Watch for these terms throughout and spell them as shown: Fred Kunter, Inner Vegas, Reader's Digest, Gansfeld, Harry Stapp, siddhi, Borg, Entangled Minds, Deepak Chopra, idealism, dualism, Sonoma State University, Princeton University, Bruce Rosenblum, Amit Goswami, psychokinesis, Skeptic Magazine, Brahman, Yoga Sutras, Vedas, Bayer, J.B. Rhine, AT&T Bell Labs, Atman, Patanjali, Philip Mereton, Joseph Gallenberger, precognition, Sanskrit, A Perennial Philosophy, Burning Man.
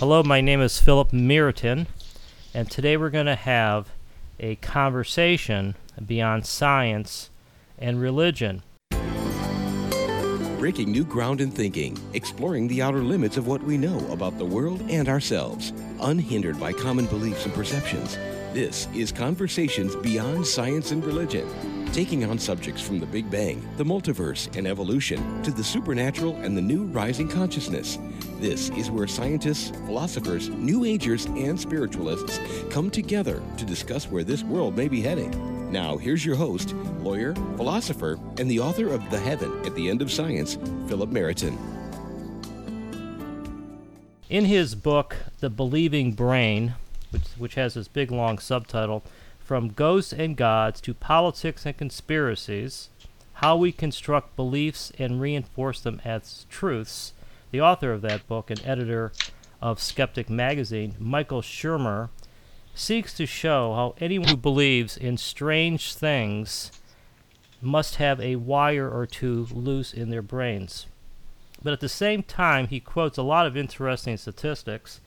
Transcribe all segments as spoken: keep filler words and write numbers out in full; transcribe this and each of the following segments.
Hello, my name is Philip Mereton, and today we're going to have a conversation beyond science and religion. Breaking new ground in thinking, exploring the outer limits of what we know about the world and ourselves, unhindered by common beliefs and perceptions. This is Conversations Beyond Science and Religion, taking on subjects from the Big Bang, the multiverse, and evolution to the supernatural and the new rising consciousness. This is where scientists, philosophers, New Agers, and spiritualists come together to discuss where this world may be heading. Now, here's your host, lawyer, philosopher, and the author of The Heaven at the End of Science, Philip Mereton. In his book, The Believing Brain, Which, which has this big long subtitle, From Ghosts and Gods to Politics and Conspiracies, How We Construct Beliefs and Reinforce Them as Truths, the author of that book and editor of Skeptic Magazine, Michael Shermer, seeks to show how anyone who believes in strange things must have a wire or two loose in their brains. But at the same time, he quotes a lot of interesting statistics,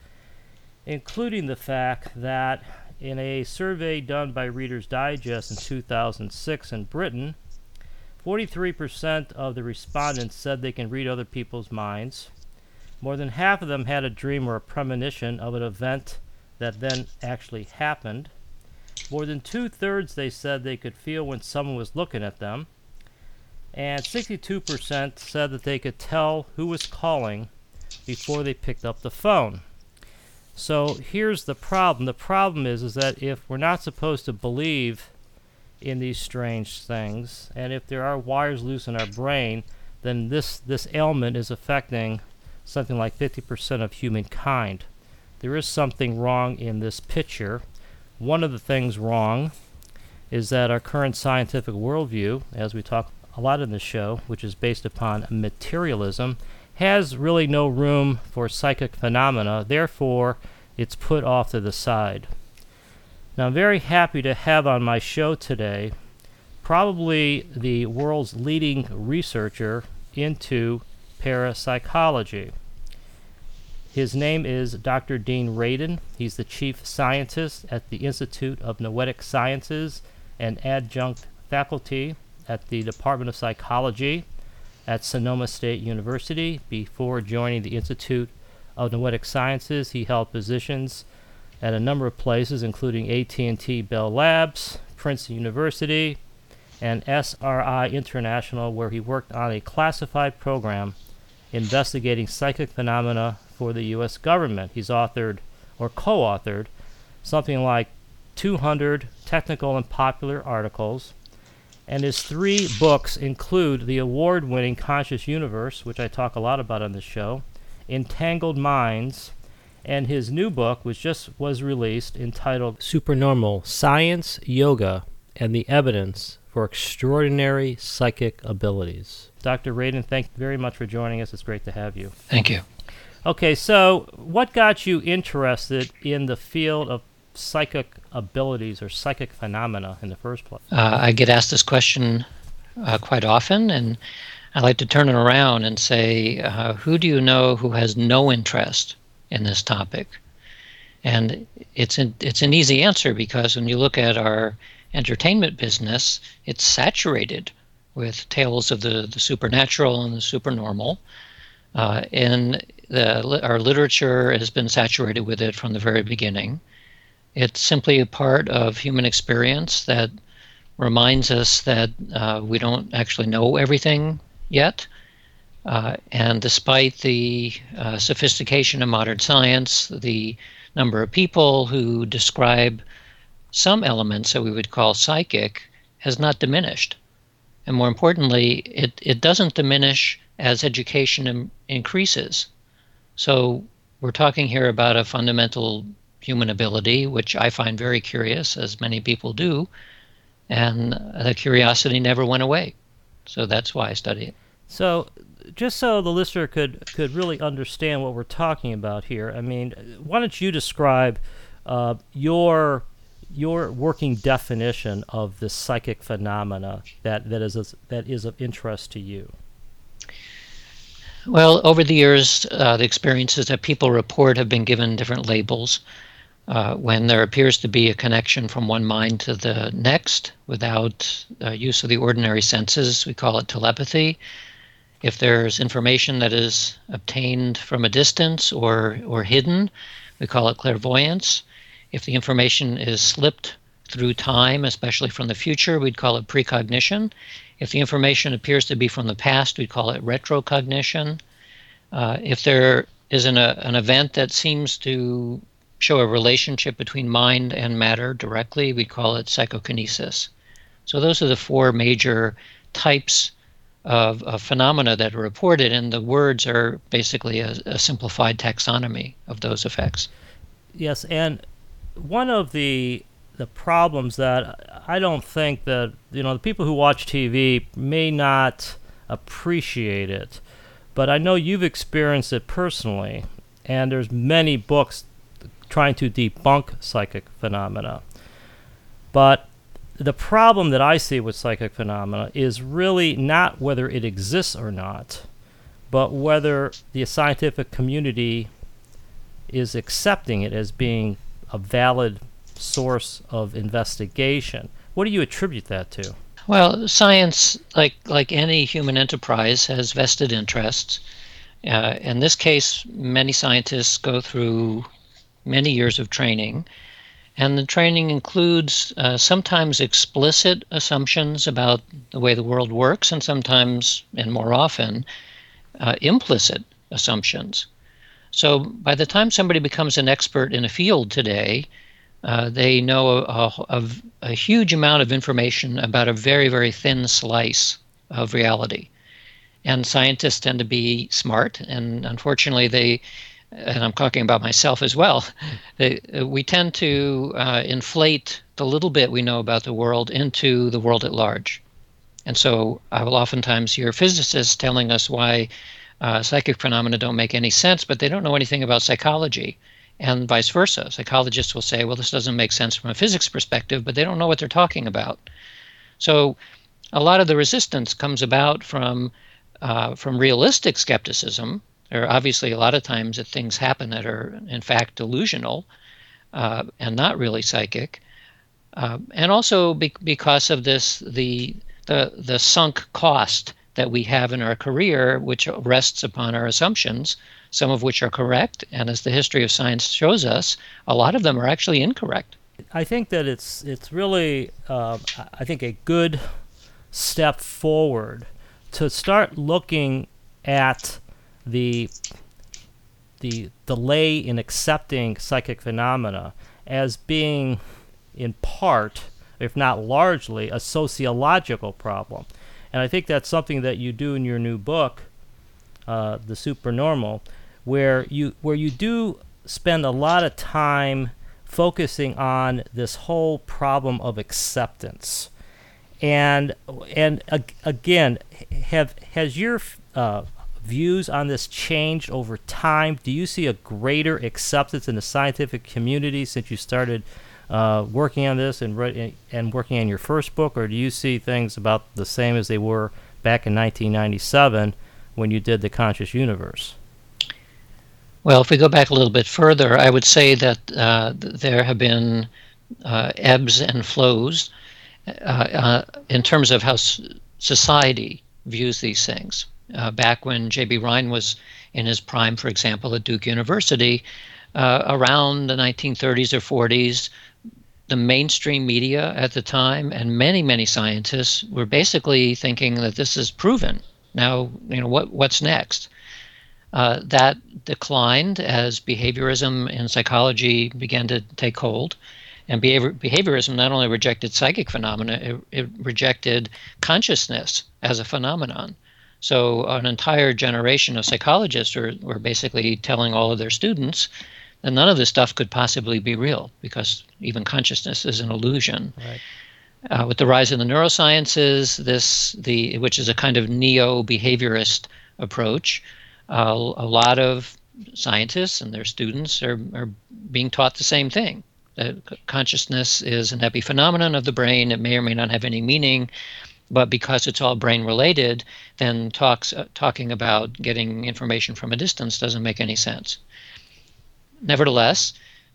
including the fact that in a survey done by Reader's Digest in two thousand six in Britain, forty-three percent of the respondents said they can read other people's minds. More than half of them had a dream or a premonition of an event that then actually happened. More than two-thirds they said they could feel when someone was looking at them. And sixty-two percent said that they could tell who was calling before they picked up the phone. So here's the problem. The problem is, is that if we're not supposed to believe in these strange things, and if there are wires loose in our brain, then this, this ailment is affecting something like fifty percent of humankind. There is something wrong in this picture. One of the things wrong is that our current scientific worldview, as we talk a lot in this show, which is based upon materialism, has really no room for psychic phenomena, therefore it's put off to the side. Now, I'm very happy to have on my show today probably the world's leading researcher into parapsychology. His name is Doctor Dean Radin. He's the chief scientist at the Institute of Noetic Sciences and adjunct faculty at the Department of Psychology at Sonoma State University. Before joining the Institute of Noetic Sciences, he held positions at a number of places, including A T and T Bell Labs, Princeton University, and S R I International, where he worked on a classified program investigating psychic phenomena for the U S government. He's authored, or co-authored, something like two hundred technical and popular articles, and his three books include the award-winning Conscious Universe, which I talk a lot about on this show, Entangled Minds, and his new book, which just was released, entitled Supernormal: Science, Yoga, and the Evidence for Extraordinary Psychic Abilities. Doctor Radin, thank you very much for joining us. It's great to have you. Thank you. Okay, so what got you interested in the field of psychic abilities or psychic phenomena in the first place? Uh, I get asked this question uh, quite often, and I like to turn it around and say, uh, who do you know who has no interest in this topic? And it's an, it's an easy answer, because when you look at our entertainment business, it's saturated with tales of the, the supernatural and the supernormal, uh, and the, our literature has been saturated with it from the very beginning. It's simply a part of human experience that reminds us that uh, we don't actually know everything yet. Uh, and despite the uh, sophistication of modern science, the number of people who describe some elements that we would call psychic has not diminished. And more importantly, it, it doesn't diminish as education im- increases. So we're talking here about a fundamental human ability, which I find very curious, as many people do, and the curiosity never went away. So that's why I study it. So just so the listener could, could really understand what we're talking about here, I mean, why don't you describe uh, your your working definition of the psychic phenomena that, that, is, that is of interest to you? Well, over the years, uh, the experiences that people report have been given different labels. Uh, when there appears to be a connection from one mind to the next without uh, use of the ordinary senses, we call it telepathy. If there's information that is obtained from a distance or, or hidden, we call it clairvoyance. If the information is slipped through time, especially from the future, we'd call it precognition. If the information appears to be from the past, we'd call it retrocognition. Uh, if there is an, a, an event that seems to show a relationship between mind and matter directly, we call it psychokinesis. So those are the four major types of, of phenomena that are reported, and the words are basically a, a simplified taxonomy of those effects. Yes, and one of the the problems that I don't think that, you know, the people who watch T V may not appreciate it, but I know you've experienced it personally, and there's many books trying to debunk psychic phenomena. But the problem that I see with psychic phenomena is really not whether it exists or not, but whether the scientific community is accepting it as being a valid source of investigation. What do you attribute that to? Well, science, like like any human enterprise, has vested interests. Uh, in this case, many scientists go through many years of training, and the training includes uh, sometimes explicit assumptions about the way the world works, and sometimes, and more often, uh, implicit assumptions. So by the time somebody becomes an expert in a field today, uh, they know a, a, a huge amount of information about a very, very thin slice of reality. And scientists tend to be smart, and unfortunately they and I'm talking about myself as well, we tend to uh, inflate the little bit we know about the world into the world at large. And so I will oftentimes hear physicists telling us why uh, psychic phenomena don't make any sense, but they don't know anything about psychology, and vice versa. Psychologists will say, well, this doesn't make sense from a physics perspective, but they don't know what they're talking about. So a lot of the resistance comes about from uh, from realistic skepticism. There are obviously a lot of times that things happen that are, in fact, delusional uh, and not really psychic, uh, and also be- because of this, the, the the sunk cost that we have in our career, which rests upon our assumptions, some of which are correct, and as the history of science shows us, a lot of them are actually incorrect. I think that it's it's really, uh, I think, a good step forward to start looking at the the delay in accepting psychic phenomena as being in part, if not largely, a sociological problem. And I think that's something that you do in your new book, uh, The Supernormal, where you where you do spend a lot of time focusing on this whole problem of acceptance. And and ag- again, have has your uh, views on this changed over time? Do you see a greater acceptance in the scientific community since you started uh, working on this and re- and working on your first book, or do you see things about the same as they were back in nineteen ninety-seven when you did The Conscious Universe? Well, if we go back a little bit further, I would say that uh, there have been uh, ebbs and flows uh, uh, in terms of how s- society views these things. Uh, back when J B. Rhine was in his prime, for example, at Duke University, uh, around the nineteen thirties or forties, the mainstream media at the time and many, many scientists were basically thinking that this is proven. Now, you know, what what's next? Uh, that declined as behaviorism and psychology began to take hold. And behavior, behaviorism not only rejected psychic phenomena, it, it rejected consciousness as a phenomenon. So an entire generation of psychologists were, were basically telling all of their students that none of this stuff could possibly be real because even consciousness is an illusion. Right. Uh, with the rise of the neurosciences, this the which is a kind of neo-behaviorist approach, uh, a lot of scientists and their students are, are being taught the same thing, that consciousness is an epiphenomenon of the brain. It may or may not have any meaning. But because it's all brain related, then talks uh, talking about getting information from a distance doesn't make any sense. Nevertheless,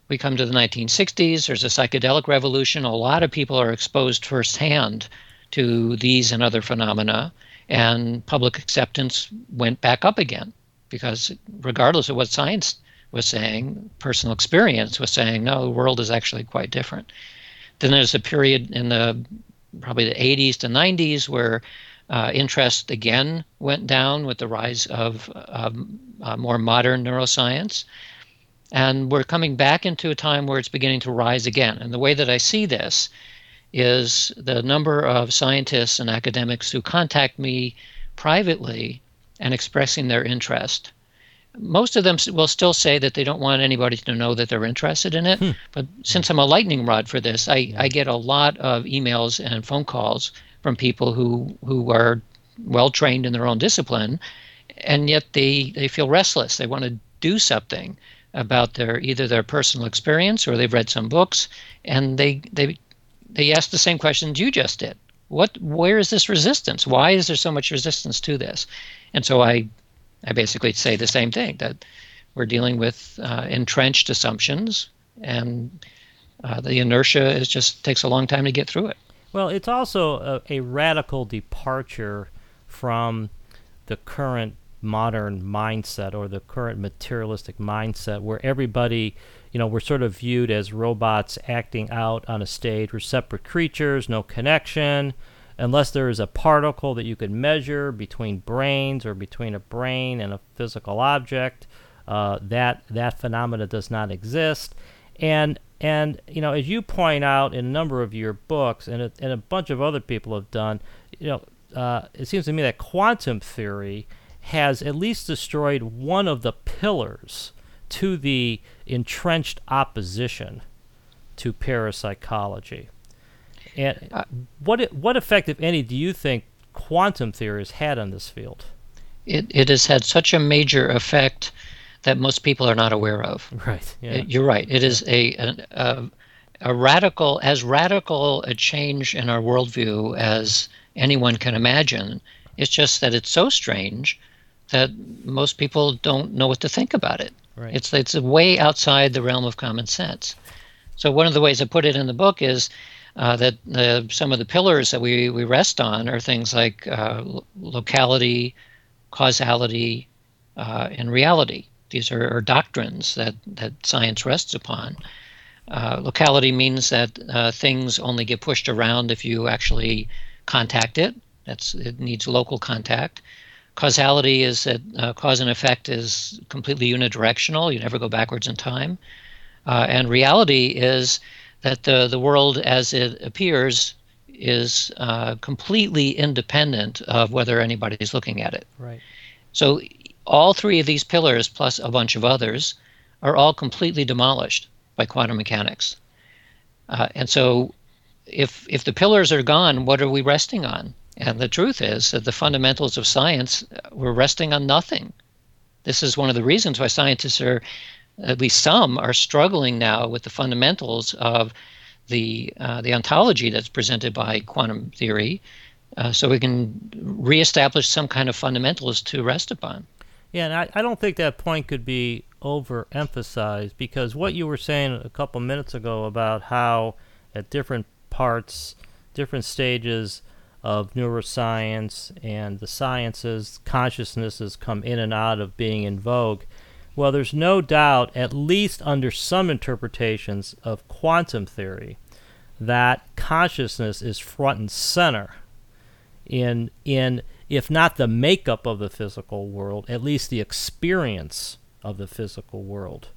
we come to the nineteen sixties, there's a psychedelic revolution. A lot of people are exposed firsthand to these and other phenomena, and public acceptance went back up again, because regardless of what science was saying, personal experience was saying, no, the world is actually quite different. Then there's a period in the probably the eighties to nineties where uh, interest again went down with the rise of um, uh, more modern neuroscience. And we're coming back into a time where it's beginning to rise again. And the way that I see this is the number of scientists and academics who contact me privately and expressing their interest. Most of them will still say that they don't want anybody to know that they're interested in it. Hmm. But since I'm a lightning rod for this, I, I get a lot of emails and phone calls from people who, who are well-trained in their own discipline, and yet they, they feel restless. They want to do something about their either their personal experience, or they've read some books, and they they they ask the same questions you just did. What, where is this resistance? Why is there so much resistance to this? And so I, I basically say the same thing, that we're dealing with uh, entrenched assumptions, and uh, the inertia is just takes a long time to get through it. Well, it's also a, a radical departure from the current modern mindset, or the current materialistic mindset, where everybody, you know, we're sort of viewed as robots acting out on a stage. We're separate creatures, no connection, unless there is a particle that you could measure between brains or between a brain and a physical object. Uh, that that phenomena does not exist. And and you know, as you point out in a number of your books, and a, and a bunch of other people have done, you know, uh, it seems to me that quantum theory has at least destroyed one of the pillars to the entrenched opposition to parapsychology. And uh, what what effect, if any, do you think quantum theory has had on this field? It it has had such a major effect that most people are not aware of. Right. Yeah. It, you're right. It is a, a, a, a radical, as radical a change in our worldview as anyone can imagine. It's just that it's so strange that most people don't know what to think about it. Right. It's it's way outside the realm of common sense. So one of the ways I put it in the book is uh, that the, some of the pillars that we, we rest on are things like uh, locality, causality, uh, and reality. These are, are doctrines that, that science rests upon. Uh, locality means that uh, things only get pushed around if you actually contact it. That's it needs local contact. Causality is that uh, cause and effect is completely unidirectional. You never go backwards in time. Uh, and reality is that the, the world as it appears is uh, completely independent of whether anybody's looking at it. Right. So all three of these pillars, plus a bunch of others, are all completely demolished by quantum mechanics. Uh, and so if if the pillars are gone, what are we resting on? And the truth is that the fundamentals of science were resting on nothing. This is one of the reasons why scientists are, at least some, are struggling now with the fundamentals of the uh, the ontology that's presented by quantum theory, uh, so we can reestablish some kind of fundamentals to rest upon. Yeah, and I, I don't think that point could be overemphasized, because what you were saying a couple minutes ago about how at different parts, different stages of neuroscience and the sciences, consciousnesses come in and out of being in vogue. Well, there's no doubt, at least under some interpretations of quantum theory, that consciousness is front and center in, in if not the makeup of the physical world, at least the experience of the physical world.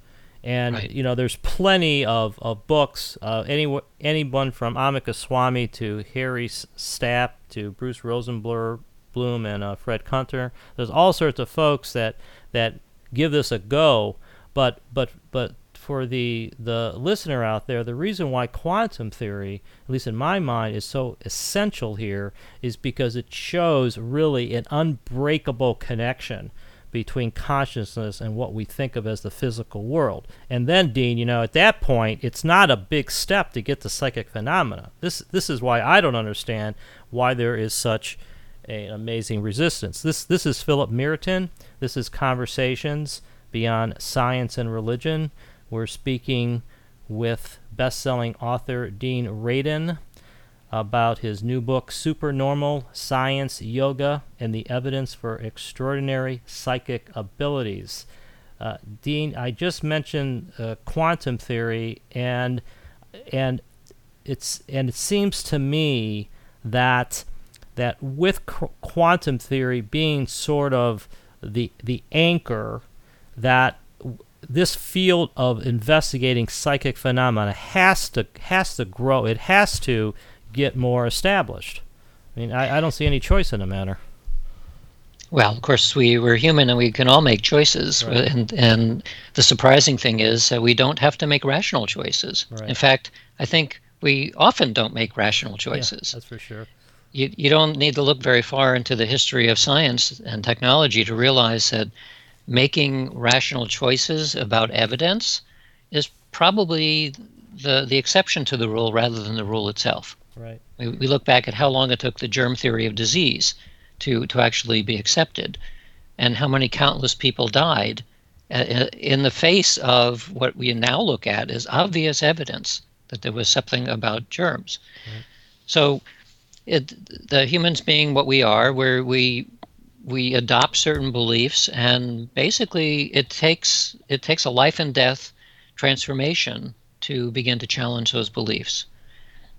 And, right. you know, there's plenty of, of books, uh, any, anyone from Amit Goswami to Harry Stapp to Bruce Rosenblum and uh, Fred Kunter. There's all sorts of folks that that give this a go. But but but for the, the listener out there, the reason why quantum theory, at least in my mind, is so essential here is because it shows really an unbreakable connection between consciousness and what we think of as the physical world. And then, Dean, you know, at that point, it's not a big step to get to psychic phenomena. This this is why I don't understand why there is such an amazing resistance. This this is Philip Mereton. This is Conversations Beyond Science and Religion. We're speaking with best-selling author Dean Radin about his new book, Supernormal, Science, Yoga, and the Evidence for Extraordinary Psychic Abilities. Uh, Dean, I just mentioned uh, quantum theory, and and it's and it seems to me that that with qu- quantum theory being sort of the the anchor, that this field of investigating psychic phenomena has to has to grow. It has to get more established. I mean, I, I don't see any choice in the matter. Well, of course, we, we're human and we can all make choices. Right. And, and the surprising thing is that we don't have to make rational choices. Right. In fact, I think we often don't make rational choices. Yeah, that's for sure. You, you don't need to look very far into the history of science and technology to realize that making rational choices about evidence is probably the, the exception to the rule rather than the rule itself. Right. We, we look back at how long it took the germ theory of disease to, to actually be accepted, and how many countless people died in the face of what we now look at as obvious evidence that there was something about germs. Right. So it, the humans being what we are, where we we adopt certain beliefs, and basically it takes it takes a life and death transformation to begin to challenge those beliefs.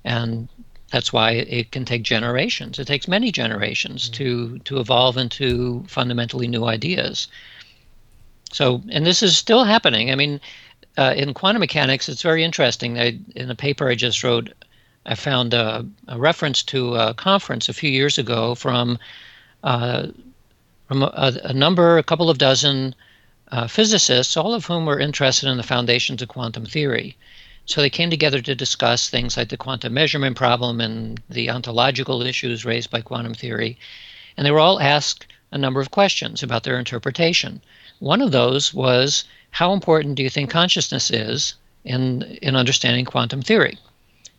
And that's why it can take generations. It takes many generations mm-hmm. to, to evolve into fundamentally new ideas. So, and this is still happening. I mean, uh, in quantum mechanics, it's very interesting. I, in a paper I just wrote, I found a, a reference to a conference a few years ago from, uh, from a, a number, a couple of dozen uh, physicists, all of whom were interested in the foundations of quantum theory. So they came together to discuss things like the quantum measurement problem and the ontological issues raised by quantum theory. And they were all asked a number of questions about their interpretation. One of those was, how important do you think consciousness is in, in understanding quantum theory?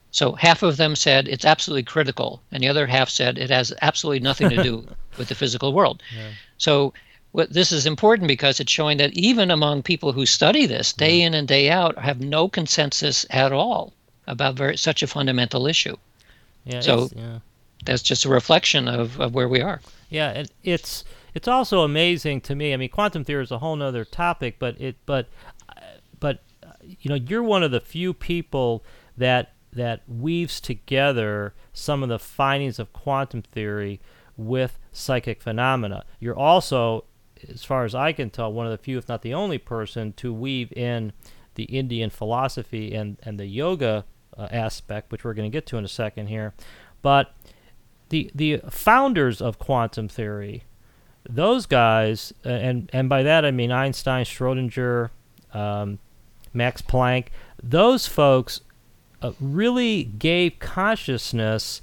So half of them said it's absolutely critical, and the other half said it has absolutely nothing to do with the physical world. Yeah. So What, this is important because it's showing that even among people who study this day in and day out have no consensus at all about very, such a fundamental issue. Yeah, so yeah. That's just a reflection of, of where we are. Yeah, and it's it's also amazing to me. I mean, quantum theory is a whole other topic, but it but but you know, you're one of the few people that that weaves together some of the findings of quantum theory with psychic phenomena. You're also, as far as I can tell, one of the few, if not the only person, to weave in the Indian philosophy and, and the yoga uh, aspect, which we're going to get to in a second here. But the the founders of quantum theory, those guys, and, and by that I mean Einstein, Schrodinger, um, Max Planck, those folks uh, really gave consciousness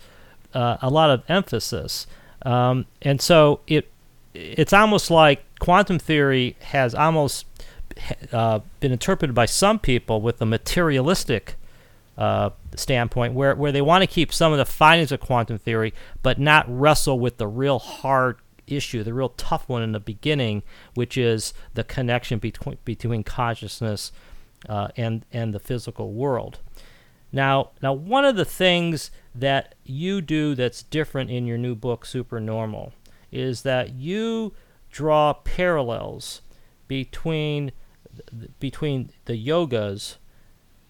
uh, a lot of emphasis. Um, and so it it's almost like quantum theory has almost uh, been interpreted by some people with a materialistic uh, standpoint, where, where they want to keep some of the findings of quantum theory but not wrestle with the real hard issue, the real tough one in the beginning, which is the connection between between consciousness uh, and and the physical world. Now, now one of the things that you do that's different in your new book, Supernormal, is that you draw parallels between between the yogas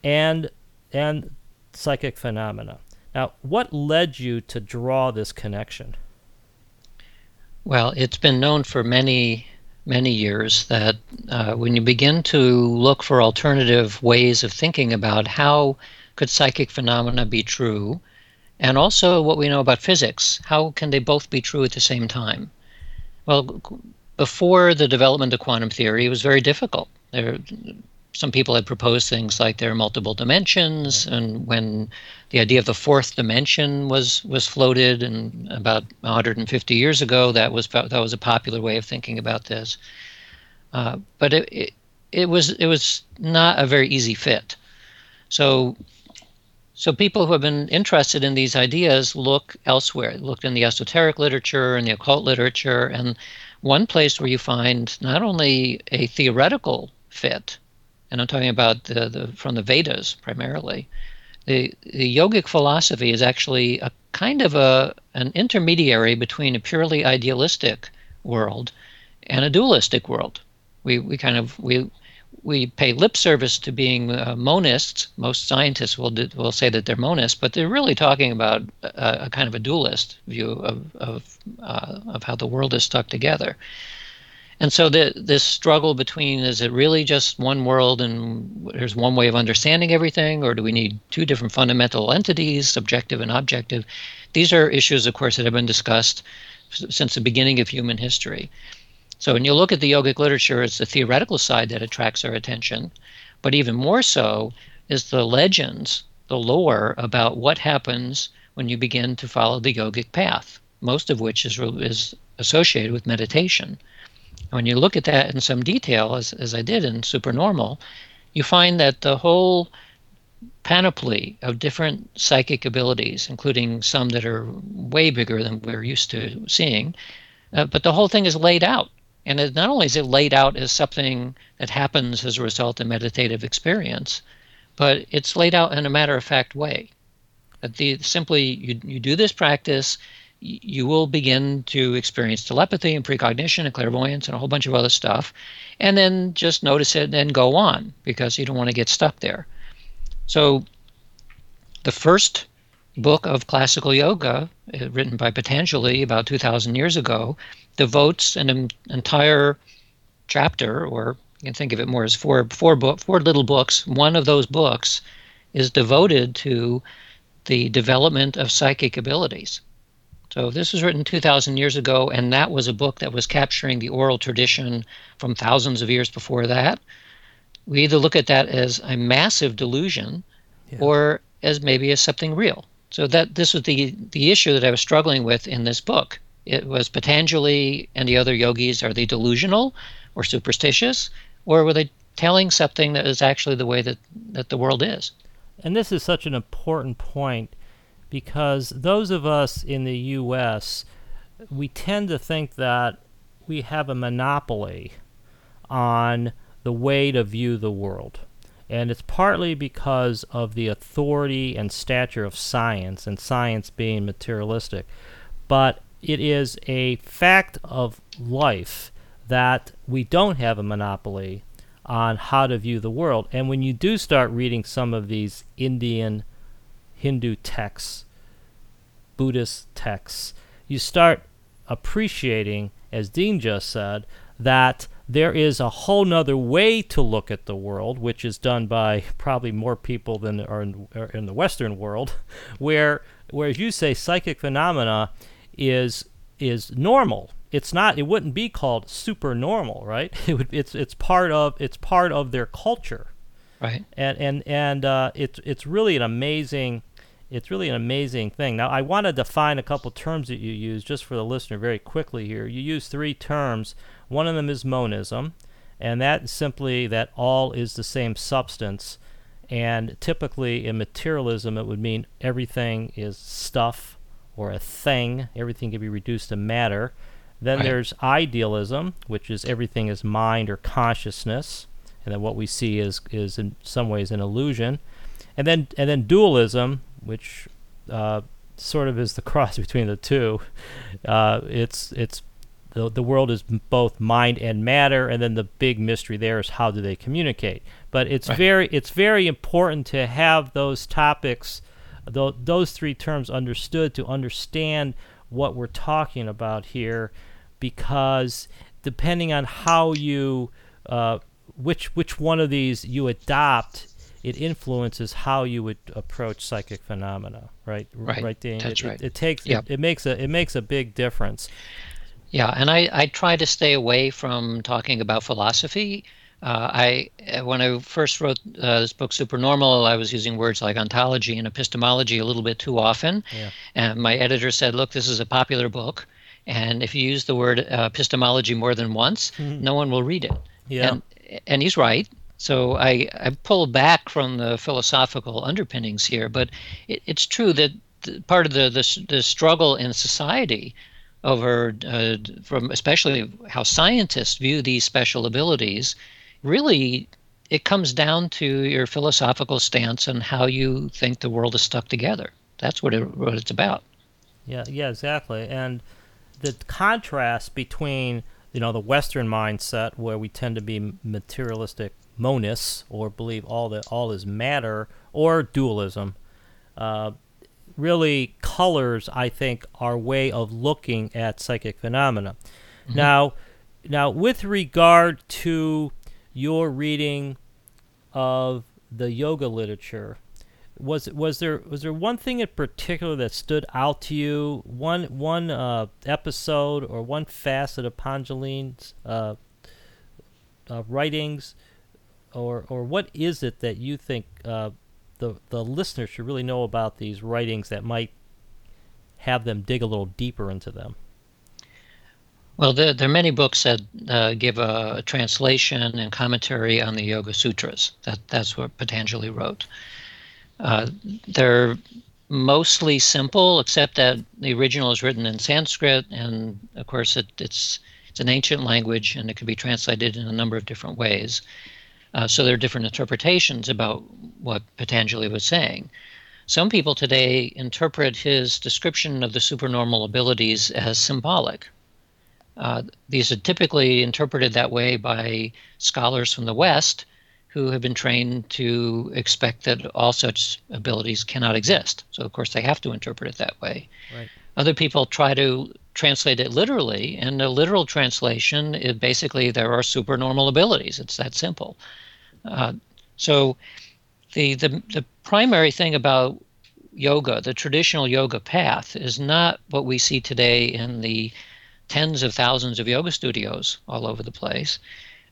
and and psychic phenomena. Now, what led you to draw this connection? Well, it's been known for many, many years that uh, when you begin to look for alternative ways of thinking about how could psychic phenomena be true, and also what we know about physics, how can they both be true at the same time? Well, before the development of quantum theory, it was very difficult. There, some people had proposed things like there are multiple dimensions, and when the idea of the fourth dimension was was floated, and about one hundred fifty years ago, that was that was a popular way of thinking about this. Uh, but it, it it was it was not a very easy fit. So so people who have been interested in these ideas look elsewhere. They looked in the esoteric literature and the occult literature, and one place where you find not only a theoretical fit, and I'm talking about the, the from the Vedas primarily, the, the yogic philosophy is actually a kind of a an intermediary between a purely idealistic world and a dualistic world. We we kind of we we pay lip service to being uh, monists. Most scientists will do, will say that they're monists, but they're really talking about a, a kind of a dualist view of of uh, of how the world is stuck together. And so the, this struggle between, is it really just one world and there's one way of understanding everything, or do we need two different fundamental entities, subjective and objective? These are issues, of course, that have been discussed since the beginning of human history. So when you look at the yogic literature, it's the theoretical side that attracts our attention, but even more so is the legends, the lore about what happens when you begin to follow the yogic path, most of which is, is associated with meditation. When you look at that in some detail, as, as I did in Supernormal, you find that the whole panoply of different psychic abilities, including some that are way bigger than we're used to seeing, uh, but the whole thing is laid out. And it, not only is it laid out as something that happens as a result of meditative experience, but it's laid out in a matter-of-fact way. That the, simply, you, you do this practice, you will begin to experience telepathy and precognition and clairvoyance and a whole bunch of other stuff, and then just notice it and go on, because you don't want to get stuck there. So the first book of classical yoga, written by Patanjali about two thousand years ago, devotes an entire chapter, or you can think of it more as four, four, book, four little books. One of those books is devoted to the development of psychic abilities. So this was written two thousand years ago, and that was a book that was capturing the oral tradition from thousands of years before that. We either look at that as a massive delusion, yeah, or as maybe as something real. So that this was the, the issue that I was struggling with in this book. It was Patanjali and the other yogis, are they delusional or superstitious, or were they telling something that is actually the way that, that the world is? And this is such an important point, because those of us in the U S, we tend to think that we have a monopoly on the way to view the world. And it's partly because of the authority and stature of science, and science being materialistic. But it is a fact of life that we don't have a monopoly on how to view the world. And when you do start reading some of these Indian Hindu texts, Buddhist texts, you start appreciating, as Dean just said, that there is a whole nother way to look at the world, which is done by probably more people than are in, are in the Western world, where, where, as you say, psychic phenomena is is normal. It's not. It wouldn't be called supernormal, right? It would. It's it's part of it's part of their culture. Right, and and and uh, it's it's really an amazing, it's really an amazing thing. Now I want to define a couple terms that you use just for the listener very quickly here. You use three terms. One of them is monism, and that is simply that all is the same substance. And typically in materialism, it would mean everything is stuff or a thing. Everything can be reduced to matter. Then right. There's idealism, which is everything is mind or consciousness. And then what we see is, is in some ways an illusion, and then and then dualism, which uh, sort of is the cross between the two. Uh, it's it's the the world is both mind and matter, and then the big mystery there is how do they communicate. But it's right. very it's very important to have those topics, th- those three terms understood to understand what we're talking about here, because depending on how you uh, Which which one of these you adopt, it influences how you would approach psychic phenomena, right? Right, right Dean? That's it, right. It, it takes yep. it, it makes a it makes a big difference. Yeah, and I, I try to stay away from talking about philosophy Uh, I when I first wrote uh, this book, Supernormal, I was using words like ontology and epistemology a little bit too often. Yeah. And my editor said, look, this is a popular book, and if you use the word uh, epistemology more than once, mm-hmm. no one will read it. Yeah. And, and he's right. So I, I pull back from the philosophical underpinnings here, but it, it's true that the, part of the, the, the struggle in society over uh, from especially how scientists view these special abilities, really, it comes down to your philosophical stance and how you think the world is stuck together. That's what, it, what it's about. Yeah, yeah, exactly. And the contrast between, you know, the Western mindset, where we tend to be materialistic monists or believe all that all is matter, or dualism, uh, really colors, I think, our way of looking at psychic phenomena. Mm-hmm. Now, now, with regard to your reading of the yoga literature, was was there was there one thing in particular that stood out to you? One one uh, episode or one facet of Patanjali's uh, uh, writings, or or what is it that you think uh, the the listener should really know about these writings that might have them dig a little deeper into them? Well, there, there are many books that uh, give a translation and commentary on the Yoga Sutras. That, that's what Patanjali wrote. Uh, they're mostly simple, except that the original is written in Sanskrit, and of course it, it's it's an ancient language, and it can be translated in a number of different ways. Uh, so there are different interpretations about what Patanjali was saying. Some people today interpret his description of the supernormal abilities as symbolic. Uh, these are typically interpreted that way by scholars from the West who have been trained to expect that all such abilities cannot exist. So, of course, they have to interpret it that way. Right. Other people try to translate it literally, and a literal translation is basically there are supernormal abilities. It's that simple. Uh, so the, the the primary thing about yoga, the traditional yoga path, is not what we see today in the tens of thousands of yoga studios all over the place.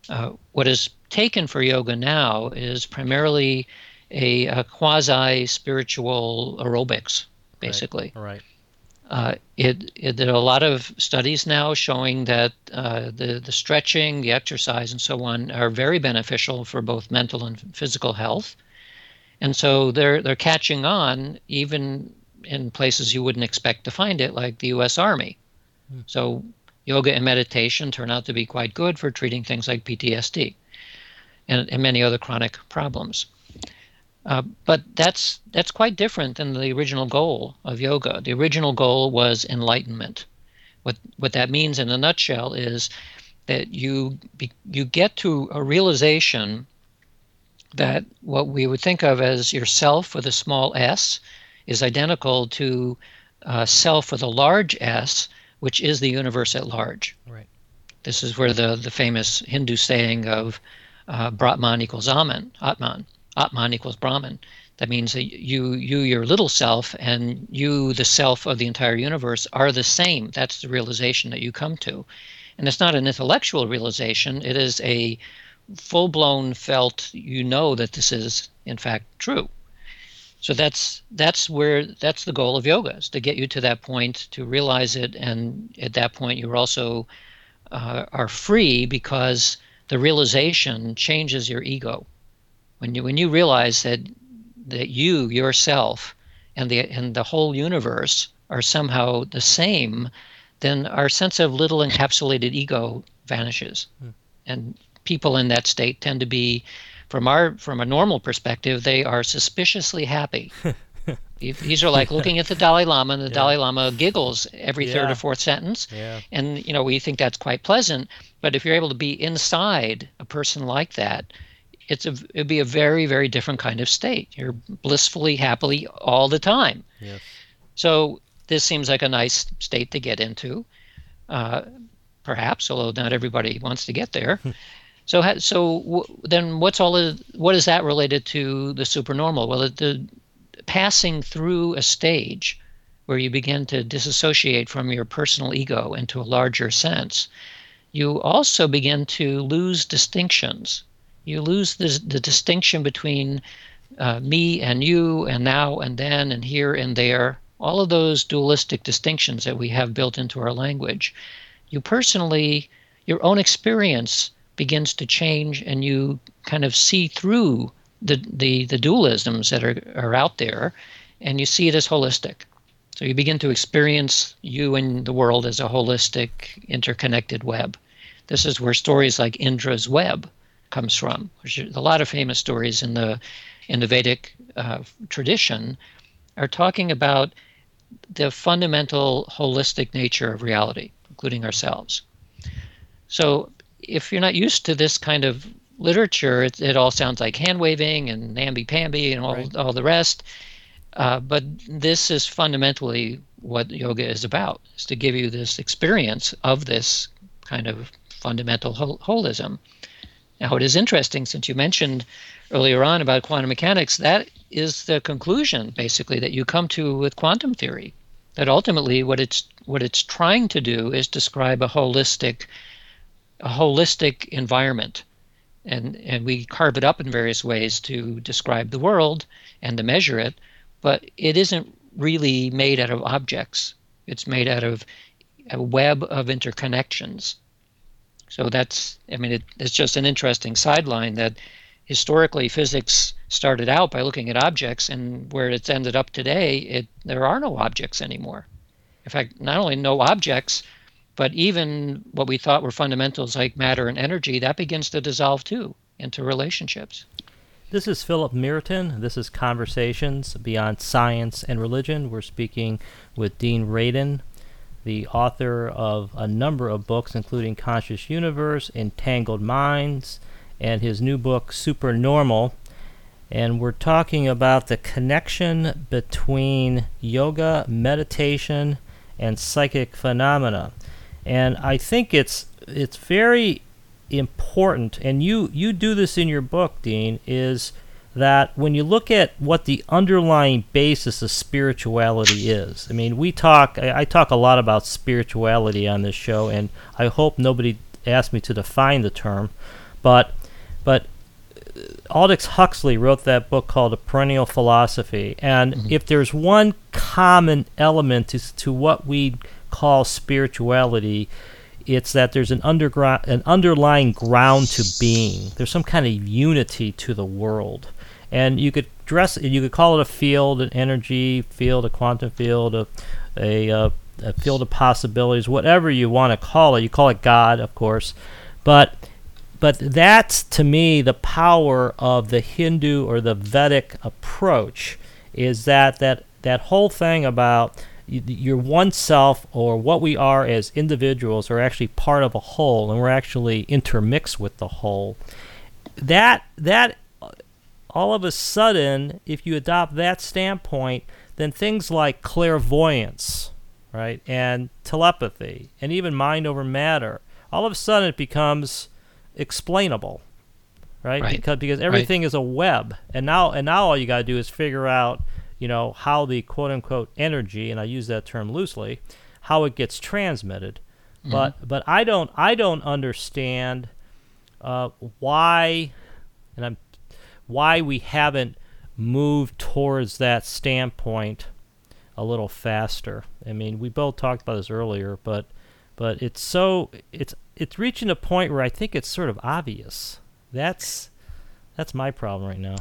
Uh, what is taken for yoga now is primarily a, a quasi-spiritual aerobics, basically. Right. Right. Uh, it, it, there are a lot of studies now showing that uh, the, the stretching, the exercise, and so on are very beneficial for both mental and physical health. And so they're they're catching on even in places you wouldn't expect to find it, like the U S Army. So yoga and meditation turn out to be quite good for treating things like P T S D and, and many other chronic problems. Uh, but that's that's quite different than the original goal of yoga. The original goal was enlightenment. What what that means in a nutshell is that you you get to a realization that what we would think of as yourself with a small s is identical to uh, self with a large S, which is the universe at large. Right. This is where the, the famous Hindu saying of uh, Brahman equals Aman, Atman, Atman equals Brahman. That means that you, you, your little self, and you, the self of the entire universe, are the same. That's the realization that you come to. And it's not an intellectual realization. It is a full-blown felt, you know that this is, in fact, true. So that's that's where that's the goal of yoga, is to get you to that point, to realize it, and at that point you're also uh, are free, because the realization changes your ego. When you when you realize that that you yourself and the and the whole universe are somehow the same, then our sense of little encapsulated ego vanishes, mm. and people in that state tend to be. From our from a normal perspective, they are suspiciously happy. These are like looking at the Dalai Lama, and the yeah. Dalai Lama giggles every yeah. third or fourth sentence, yeah. and you know we think that's quite pleasant. But if you're able to be inside a person like that, it's a it'd be a very very different kind of state. You're blissfully happily all the time. Yeah. So this seems like a nice state to get into, uh, perhaps, although not everybody wants to get there. So, so w- then, what's all? Of, what is that related to the supernormal? Well, it, the passing through a stage where you begin to disassociate from your personal ego into a larger sense, you also begin to lose distinctions You lose the, the distinction between uh, me and you and now and then and here and there, all of those dualistic distinctions that we have built into our language. You personally, your own experience begins to change, and you kind of see through the the, the dualisms that are, are out there, and you see it as holistic. So you begin to experience you and the world as a holistic, interconnected web. This is where stories like Indra's web comes from. There's a lot of famous stories in the in the Vedic uh, tradition are talking about the fundamental holistic nature of reality, including ourselves. So if you're not used to this kind of literature, it, it all sounds like hand-waving and namby-pamby and all, right. all the rest. Uh, but this is fundamentally what yoga is about, is to give you this experience of this kind of fundamental whole- holism. Now, it is interesting, since you mentioned earlier on about quantum mechanics, that is the conclusion, basically, that you come to with quantum theory, that ultimately what it's what it's trying to do is describe a holistic a holistic environment. And and we carve it up in various ways to describe the world and to measure it, but it isn't really made out of objects. It's made out of a web of interconnections. So that's, I mean, it, it's just an interesting sideline that historically physics started out by looking at objects, and where it's ended up today, it there are no objects anymore. In fact, not only no objects, but even what we thought were fundamentals like matter and energy, that begins to dissolve too into relationships. This is Philip Mereton. This is Conversations Beyond Science and Religion. We're speaking with Dean Radin, the author of a number of books, including Conscious Universe, Entangled Minds, and his new book, Supernormal. And we're talking about the connection between yoga, meditation, and psychic phenomena. And I think it's it's very important, and you, you do this in your book, Dean, is that when you look at what the underlying basis of spirituality is, I mean, we talk, I, I talk a lot about spirituality on this show, and I hope nobody asked me to define the term, but but Aldous Huxley wrote that book called A Perennial Philosophy, and mm-hmm. if there's one common element to, to what we call spirituality, it's that there's an underground, an underlying ground to being. There's some kind of unity to the world, and you could dress, you could call it a field, an energy field, a quantum field, a a, a field of possibilities, whatever you want to call it. You call it God, of course, but but that's to me the power of the Hindu or the Vedic approach, is that that, that whole thing about your one self, or what we are as individuals, are actually part of a whole, and we're actually intermixed with the whole. That that all of a sudden, if you adopt that standpoint, then things like clairvoyance, right, and telepathy, and even mind over matter, all of a sudden it becomes explainable, right? Right. Because because everything right. is a web, and now and now all you got to do is figure out, you know, how the quote-unquote energy, and I use that term loosely, how it gets transmitted. Mm-hmm. But but I don't I don't understand uh, why, and I'm why we haven't moved towards that standpoint a little faster. I mean, we both talked about this earlier, but but it's so it's it's reaching a point where I think it's sort of obvious. That's that's my problem right now.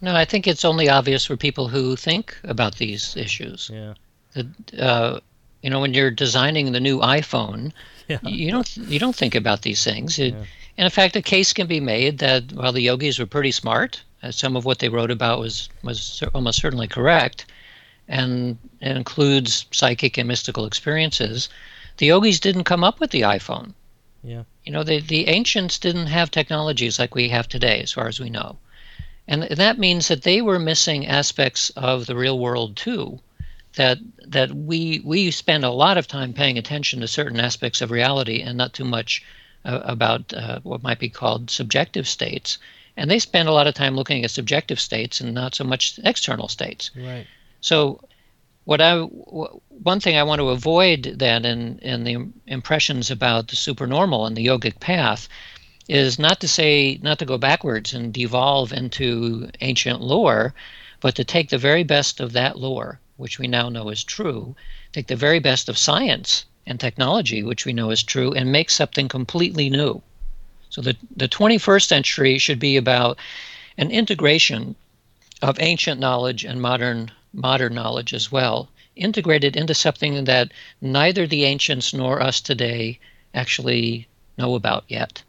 No, I think it's only obvious for people who think about these issues. Yeah. The, uh, you know, when you're designing the new iPhone, yeah. you don't you don't think about these things. It, yeah. And in fact, a case can be made that while the yogis were pretty smart, uh, some of what they wrote about was was almost certainly correct, and it includes psychic and mystical experiences. The yogis didn't come up with the iPhone. Yeah. You know, the the ancients didn't have technologies like we have today, as far as we know. And that means that they were missing aspects of the real world too, that that we we spend a lot of time paying attention to certain aspects of reality and not too much uh, about uh, what might be called subjective states. And they spend a lot of time looking at subjective states and not so much external states. Right. So what I w- one thing I want to avoid then in in the impressions about the supernormal and the yogic path is not to say, not to go backwards and devolve into ancient lore, but to take the very best of that lore, which we now know is true, take the very best of science and technology, which we know is true, and make something completely new. So the, the twenty-first century should be about an integration of ancient knowledge and modern modern knowledge as well, integrated into something that neither the ancients nor us today actually know about yet.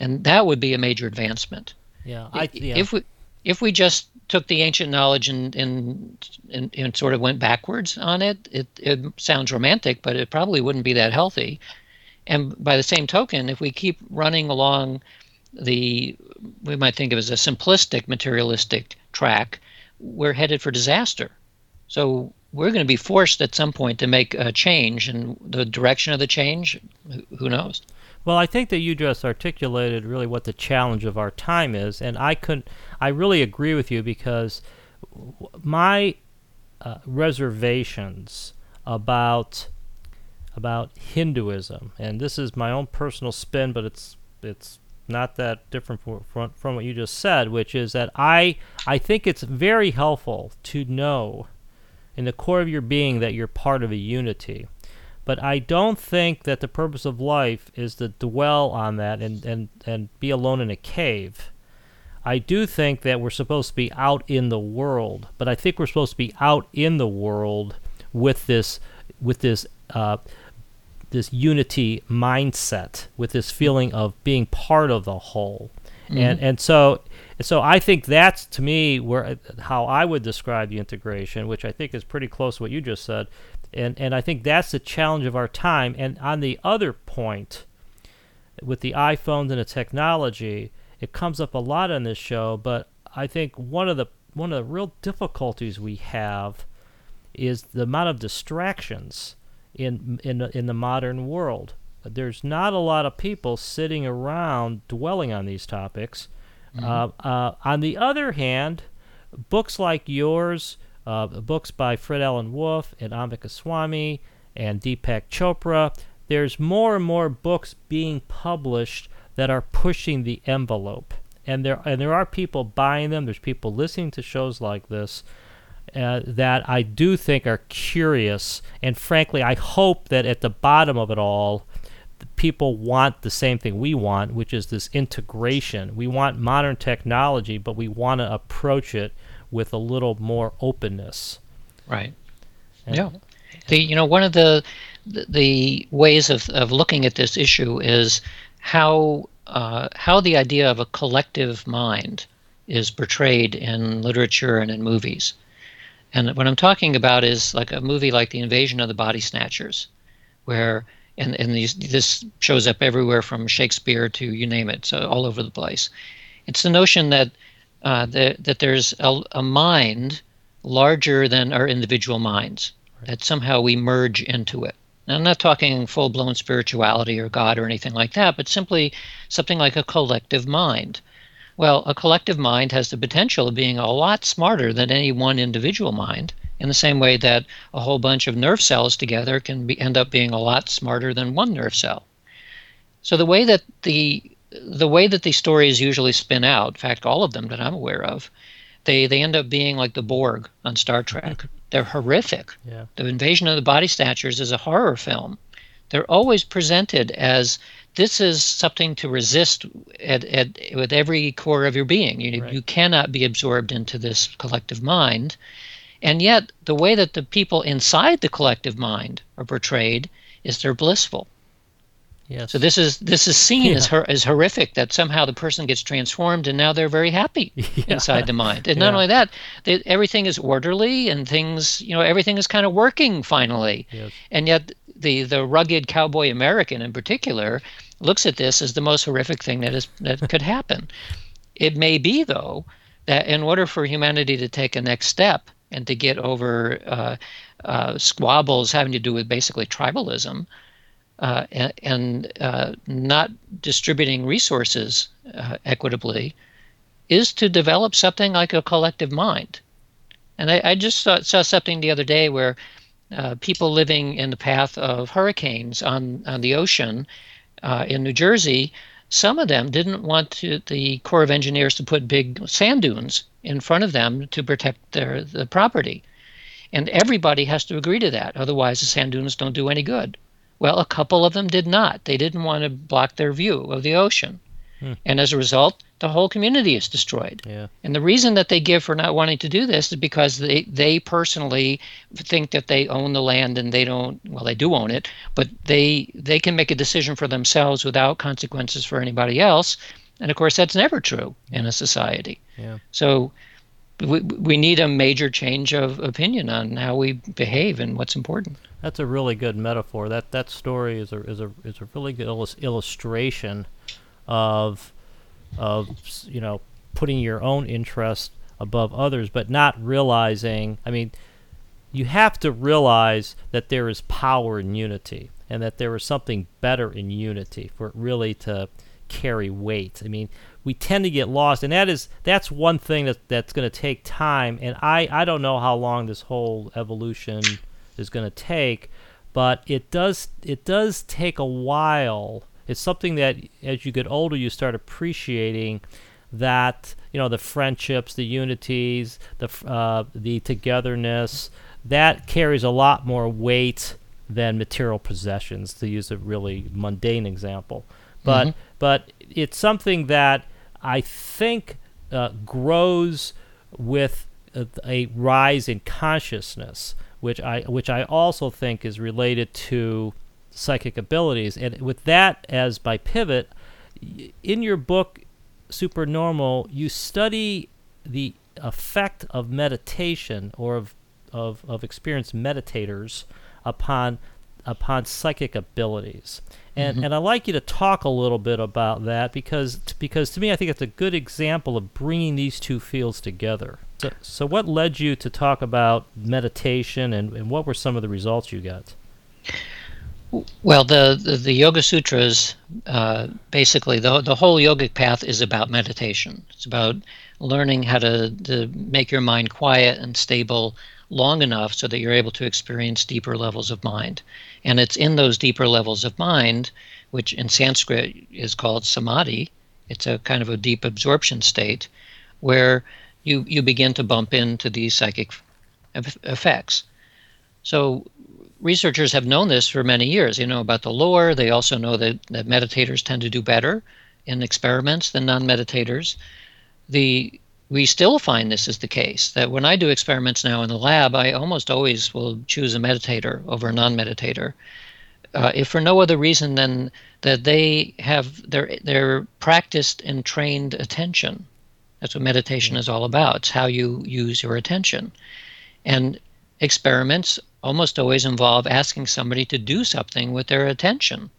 And that would be a major advancement. Yeah, I, yeah. If we if we just took the ancient knowledge and and, and, and sort of went backwards on it, it, it sounds romantic, but it probably wouldn't be that healthy. And by the same token, if we keep running along the, we might think of as a simplistic materialistic track, we're headed for disaster. So we're going to be forced at some point to make a change, and the direction of the change, who knows? Well, I think that you just articulated really what the challenge of our time is, and I couldn't, I really agree with you, because my uh, reservations about about Hinduism, and this is my own personal spin, but it's it's not that different from, from what you just said, which is that I I think it's very helpful to know in the core of your being that you're part of a unity. But I don't think that the purpose of life is to dwell on that and, and, and be alone in a cave. I do think that we're supposed to be out in the world, but I think we're supposed to be out in the world with this with this uh, this unity mindset, with this feeling of being part of the whole. Mm-hmm. And and so so I think that's, to me, where how I would describe the integration, which I think is pretty close to what you just said. And and I think that's the challenge of our time. And on the other point, with the iPhones and the technology, it comes up a lot on this show. But I think one of the one of the real difficulties we have is the amount of distractions in in the, in the modern world. There's not a lot of people sitting around dwelling on these topics. Mm-hmm. Uh, uh, on the other hand, books like yours. Uh, books by Fred Allen Wolf and Amit Goswami and Deepak Chopra. There's more and more books being published that are pushing the envelope, and there and there are people buying them. There's people listening to shows like this uh, that I do think are curious, and frankly, I hope that at the bottom of it all, the people want the same thing we want, which is this integration. We want modern technology, but we want to approach it with a little more openness. Right. And, yeah. The, you know, one of the the ways of, of looking at this issue is how uh, how the idea of a collective mind is portrayed in literature and in movies. And what I'm talking about is like a movie like The Invasion of the Body Snatchers, where and, and these, this shows up everywhere from Shakespeare to you name it, so all over the place. It's the notion that Uh, the, that there's a, a mind larger than our individual minds, right, that somehow we merge into it. Now, I'm not talking full-blown spirituality or God or anything like that, but simply something like a collective mind. Well, a collective mind has the potential of being a lot smarter than any one individual mind, in the same way that a whole bunch of nerve cells together can be, end up being a lot smarter than one nerve cell. So the way that the The way that these stories usually spin out, in fact, all of them that I'm aware of, they, they end up being like the Borg on Star Trek. They're horrific. Yeah. The Invasion of the Body Snatchers is a horror film. They're always presented as this is something to resist at, at with every core of your being. You, right. you cannot be absorbed into this collective mind. And yet the way that the people inside the collective mind are portrayed is they're blissful. Yes. So this is this is seen yeah. as her, as horrific, that somehow the person gets transformed and now they're very happy yeah. inside the mind. And yeah. not only that, they, everything is orderly and things, you know, everything is kind of working finally. Yes. And yet the, the rugged cowboy American in particular looks at this as the most horrific thing that is that could happen. It may be, though, that in order for humanity to take a next step and to get over uh, uh, squabbles having to do with basically tribalism, Uh, and, and uh, not distributing resources uh, equitably, is to develop something like a collective mind. And I, I just saw, saw something the other day where uh, people living in the path of hurricanes on, on the ocean uh, in New Jersey Some of them didn't want to, the Corps of Engineers to put big sand dunes in front of them to protect their the property. And everybody has to agree to that. Otherwise, the sand dunes don't do any good. Well, a couple of them did not. They didn't want to block their view of the ocean. Hmm. And as a result, the whole community is destroyed. Yeah. And the reason that they give for not wanting to do this is because they, they personally think that they own the land and they don't, well, they do own it, but they they can make a decision for themselves without consequences for anybody else. And of course, that's never true in a society. Yeah. So we, we need a major change of opinion on how we behave and what's important. That's a really good metaphor. That that story is a is a is a really good illus- illustration of of you know putting your own interest above others, but not realizing, I mean, you have to realize that there is power in unity and that there is something better in unity for it really to carry weight. I mean, we tend to get lost, and that is that's one thing that that's going to take time, and I, I don't know how long this whole evolution is going to take, but it does it does take a while. It's something that, as you get older, you start appreciating that, you know, the friendships, the unities, the uh, the togetherness, that carries a lot more weight than material possessions, to use a really mundane example. But mm-hmm. but it's something that I think uh, grows with a, a rise in consciousness, which I which I also think is related to psychic abilities. And with that as my pivot, in your book Supernormal, you study the effect of meditation or of of, of experienced meditators upon upon psychic abilities, and mm-hmm. and I'd like you to talk a little bit about that, because because to me I think it's a good example of bringing these two fields together. So, so what led you to talk about meditation, and, and what were some of the results you got? Well, the, the, the Yoga Sutras, uh, basically, the the whole yogic path is about meditation. It's about learning how to, to make your mind quiet and stable long enough so that you're able to experience deeper levels of mind. And it's in those deeper levels of mind, which in Sanskrit is called samadhi, it's a kind of a deep absorption state, where you, you begin to bump into these psychic effects. So researchers have known this for many years. You know about the lore. They also know that, that meditators tend to do better in experiments than non-meditators. The we still find this is the case, that when I do experiments now in the lab, I almost always will choose a meditator over a non-meditator, uh, if for no other reason than that they have their their practiced and trained attention. That's what meditation is all about. It's how you use your attention. And experiments almost always involve asking somebody to do something with their attention.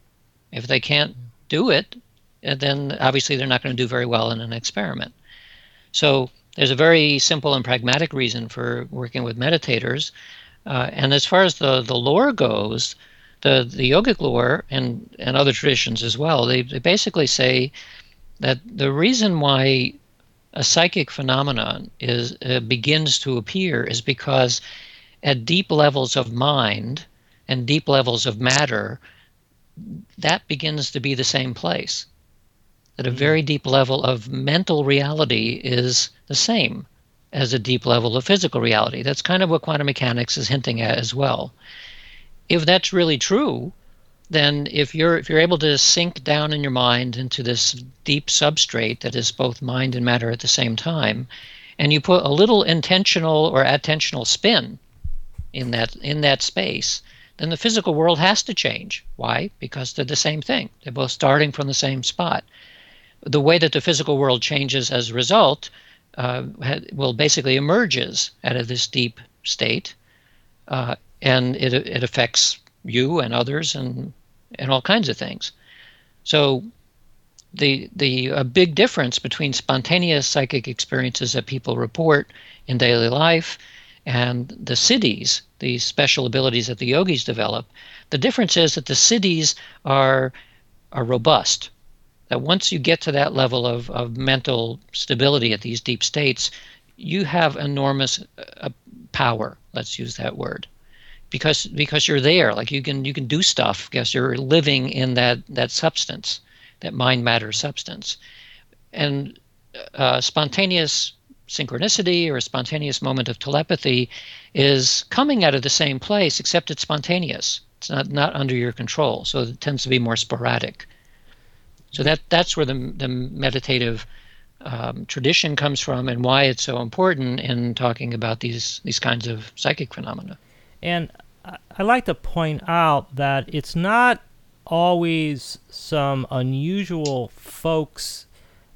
If they can't do it, then obviously they're not going to do very well in an experiment. So there's a very simple and pragmatic reason for working with meditators. Uh, and as far as the, the lore goes, the, the yogic lore and, and other traditions as well, they, they basically say that the reason why a psychic phenomenon is uh, begins to appear is because at deep levels of mind and deep levels of matter, that begins to be the same place. That a very deep level of mental reality is the same as a deep level of physical reality. That's kind of what quantum mechanics is hinting at as well. If that's really true, then if you're if you're able to sink down in your mind into this deep substrate that is both mind and matter at the same time, and you put a little intentional or attentional spin in that in that space, then the physical world has to change. Why? Because they're the same thing. They're both starting from the same spot. The way that the physical world changes as a result uh, will basically emerges out of this deep state, uh, and it it affects you and others and and all kinds of things. So the the a big difference between spontaneous psychic experiences that people report in daily life and the siddhis, these special abilities that the yogis develop, the difference is that the siddhis are are robust. That once you get to that level of, of mental stability at these deep states, you have enormous uh, power, let's use that word, because because you're there. Like you can you can do stuff. Yes, you're living in that that substance. that mind, matter, substance. And uh, spontaneous synchronicity or a spontaneous moment of telepathy is coming out of the same place, except it's spontaneous. It's not, not under your control, so it tends to be more sporadic. So that that's where the, the meditative um, tradition comes from, and why it's so important in talking about these, these kinds of psychic phenomena. And I like to point out that it's not always some unusual folks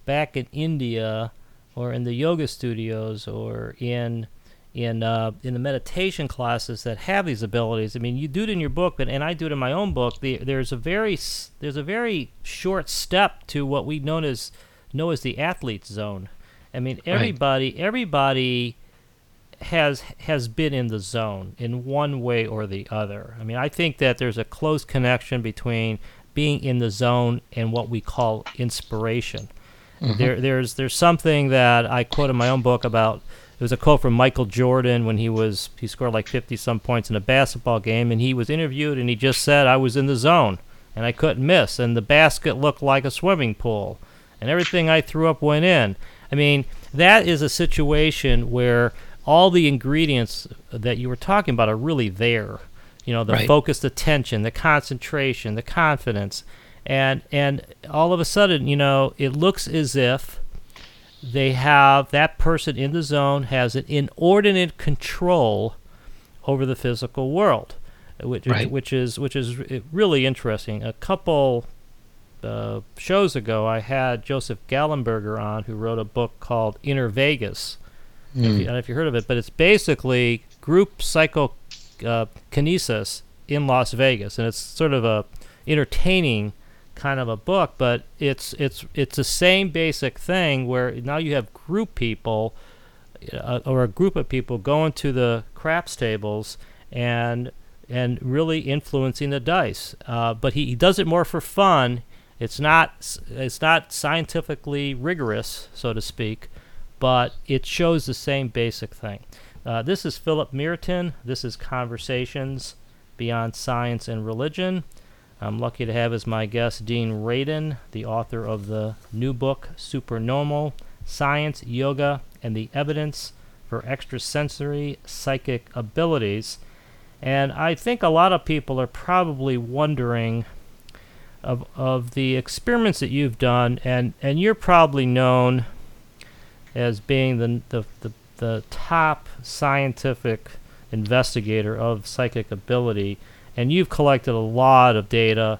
back in India or in the yoga studios or in in uh, in the meditation classes that have these abilities. I mean, you do it in your book, but and I do it in my own book. The, there's a very there's a very short step to what we know as know as the athlete's zone. I mean, everybody right. everybody has has been in the zone in one way or the other. I mean, I think that there's a close connection between being in the zone and what we call inspiration. Mm-hmm. There there's there's something that I quote in my own book about. There was a quote from Michael Jordan when he was he scored like fifty some points in a basketball game, and he was interviewed and he just said, "I was in the zone and I couldn't miss, and the basket looked like a swimming pool, and everything I threw up went in." I mean, that is a situation where all the ingredients that you were talking about are really there. You know, the right. focused attention, the concentration, the confidence, and and all of a sudden, you know, it looks as if they have, that person in the zone has an inordinate control over the physical world, which, right. which is which is really interesting. A couple uh, shows ago, I had Joseph Gallenberger on, who wrote a book called Inner Vegas. Mm. If you, I don't know if you heard of it, but it's basically group psychokinesis in Las Vegas, and it's sort of a entertaining kind of a book, but it's it's it's the same basic thing where now you have group people uh, or a group of people going to the craps tables and and really influencing the dice, uh, but he, he does it more for fun. It's not it's not scientifically rigorous, so to speak, but it shows the same basic thing. Uh, this is Philip Mereton. This is Conversations Beyond Science and Religion. I'm lucky to have as my guest Dean Radin, the author of the new book, Supernormal, Science, Yoga, and the Evidence for Extrasensory Psychic Abilities. And I think a lot of people are probably wondering of of the experiments that you've done, and, and you're probably known as being the, the, the, the top scientific investigator of psychic ability. And you've collected a lot of data,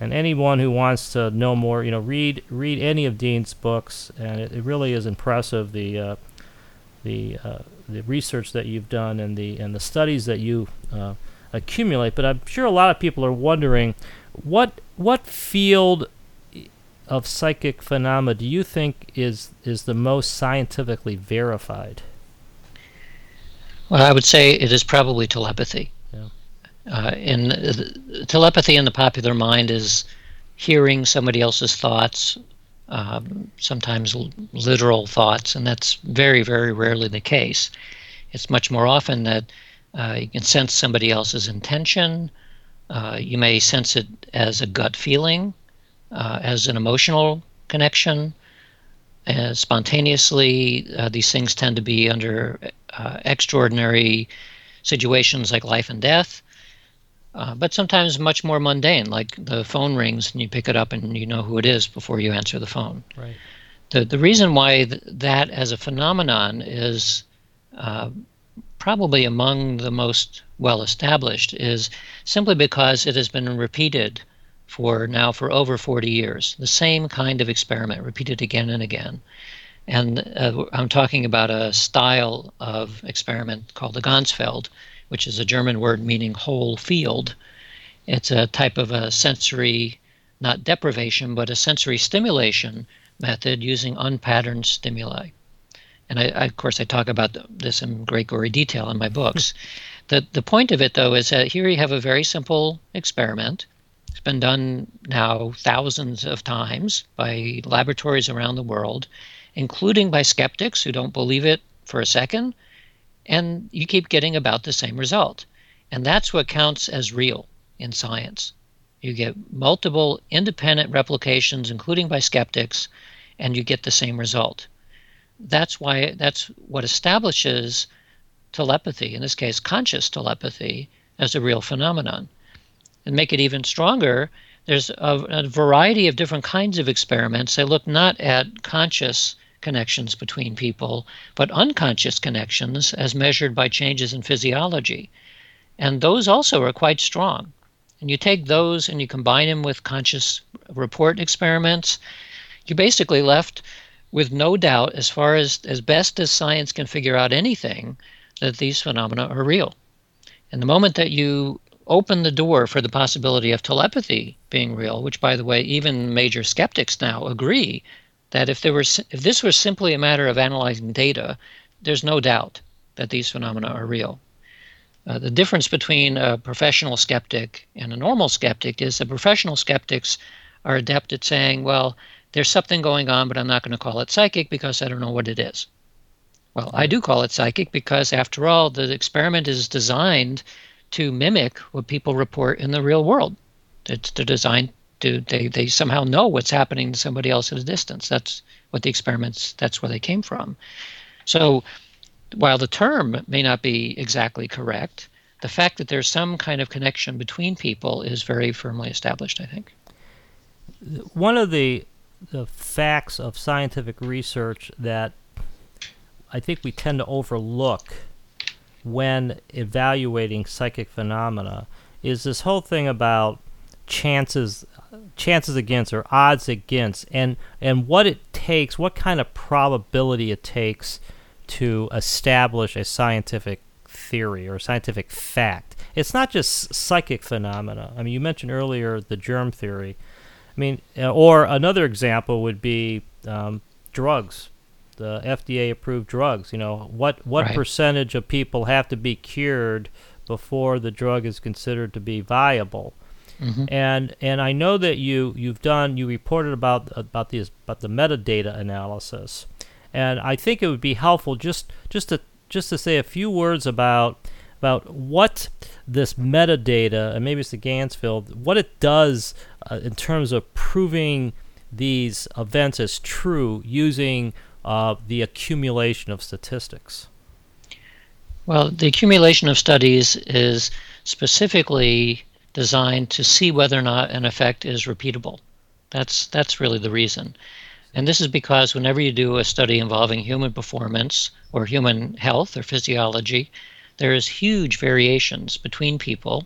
and anyone who wants to know more, you know, read read any of Dean's books, and it, it really is impressive the uh, the uh, the research that you've done and the and the studies that you uh, accumulate. But I'm sure a lot of people are wondering, what what field of psychic phenomena do you think is is the most scientifically verified? Well, I would say it is probably telepathy. Uh, in uh, telepathy in the popular mind is hearing somebody else's thoughts, um, sometimes l- literal thoughts, and that's very, very rarely the case. It's much more often that uh, you can sense somebody else's intention. Uh, you may sense it as a gut feeling, uh, as an emotional connection. Uh, spontaneously, uh, these things tend to be under uh, extraordinary situations like life and death. Uh, but sometimes much more mundane, like the phone rings and you pick it up and you know who it is before you answer the phone. Right. The the reason why th- that as a phenomenon is uh, probably among the most well-established is simply because it has been repeated for now for over forty years. The same kind of experiment repeated again and again. And uh, I'm talking about a style of experiment called the Gansfeld, which is a German word meaning whole field. It's a type of a sensory, not deprivation, but a sensory stimulation method using unpatterned stimuli. And I, I, of course, I talk about this in great gory detail in my books. The, the point of it, though, is that here you have a very simple experiment. It's been done now thousands of times by laboratories around the world, including by skeptics who don't believe it for a second. And you keep getting about the same result. And that's what counts as real in science. You get multiple independent replications, including by skeptics, and you get the same result. That's why that's what establishes telepathy, in this case conscious telepathy, as a real phenomenon. And make it even stronger, there's a, a variety of different kinds of experiments. They look not at conscious connections between people, but unconscious connections as measured by changes in physiology. And those also are quite strong. And you take those and you combine them with conscious report experiments, you basically left with no doubt, as far as, as best as science can figure out anything, that these phenomena are real. And the moment that you open the door for the possibility of telepathy being real, which, by the way, even major skeptics now agree that if there were, if this were simply a matter of analyzing data, there's no doubt that these phenomena are real. Uh, the difference between a professional skeptic and a normal skeptic is that professional skeptics are adept at saying, well, there's something going on, but I'm not going to call it psychic because I don't know what it is. Well, I do call it psychic because, after all, the experiment is designed to mimic what people report in the real world. It's, they're designed to, they, they somehow know what's happening to somebody else at a distance. That's what the experiments, that's where they came from. So while the term may not be exactly correct, the fact that there's some kind of connection between people is very firmly established, I think. One of the, the facts of scientific research that I think we tend to overlook when evaluating psychic phenomena is this whole thing about chances chances against or odds against, and and what it takes, what kind of probability it takes to establish a scientific theory or a scientific fact. It's not just psychic phenomena. I mean, you mentioned earlier the germ theory. I mean, or another example would be um, drugs. The F D A approved drugs, you know, what what right. percentage of people have to be cured before the drug is considered to be viable? Mm-hmm. And and I know that you you've done you reported about about these about the metadata analysis. And I think it would be helpful just just to just to say a few words about about what this metadata, and maybe it's the Gansfield, what it does uh, in terms of proving these events as true using Uh, the accumulation of statistics. Well, the accumulation of studies is specifically designed to see whether or not an effect is repeatable. That's that's really the reason. And this is because whenever you do a study involving human performance or human health or physiology, there is huge variations between people,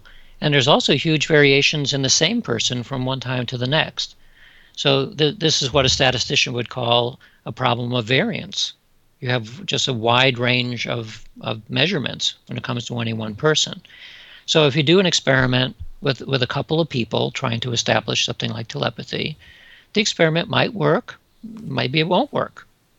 and there's also huge variations in the same person from one time to the next. So th- this is what a statistician would call a problem of variance. You have just a wide range of, of measurements when it comes to any one person. So if you do an experiment with, with a couple of people trying to establish something like telepathy, the experiment might work, maybe it won't work.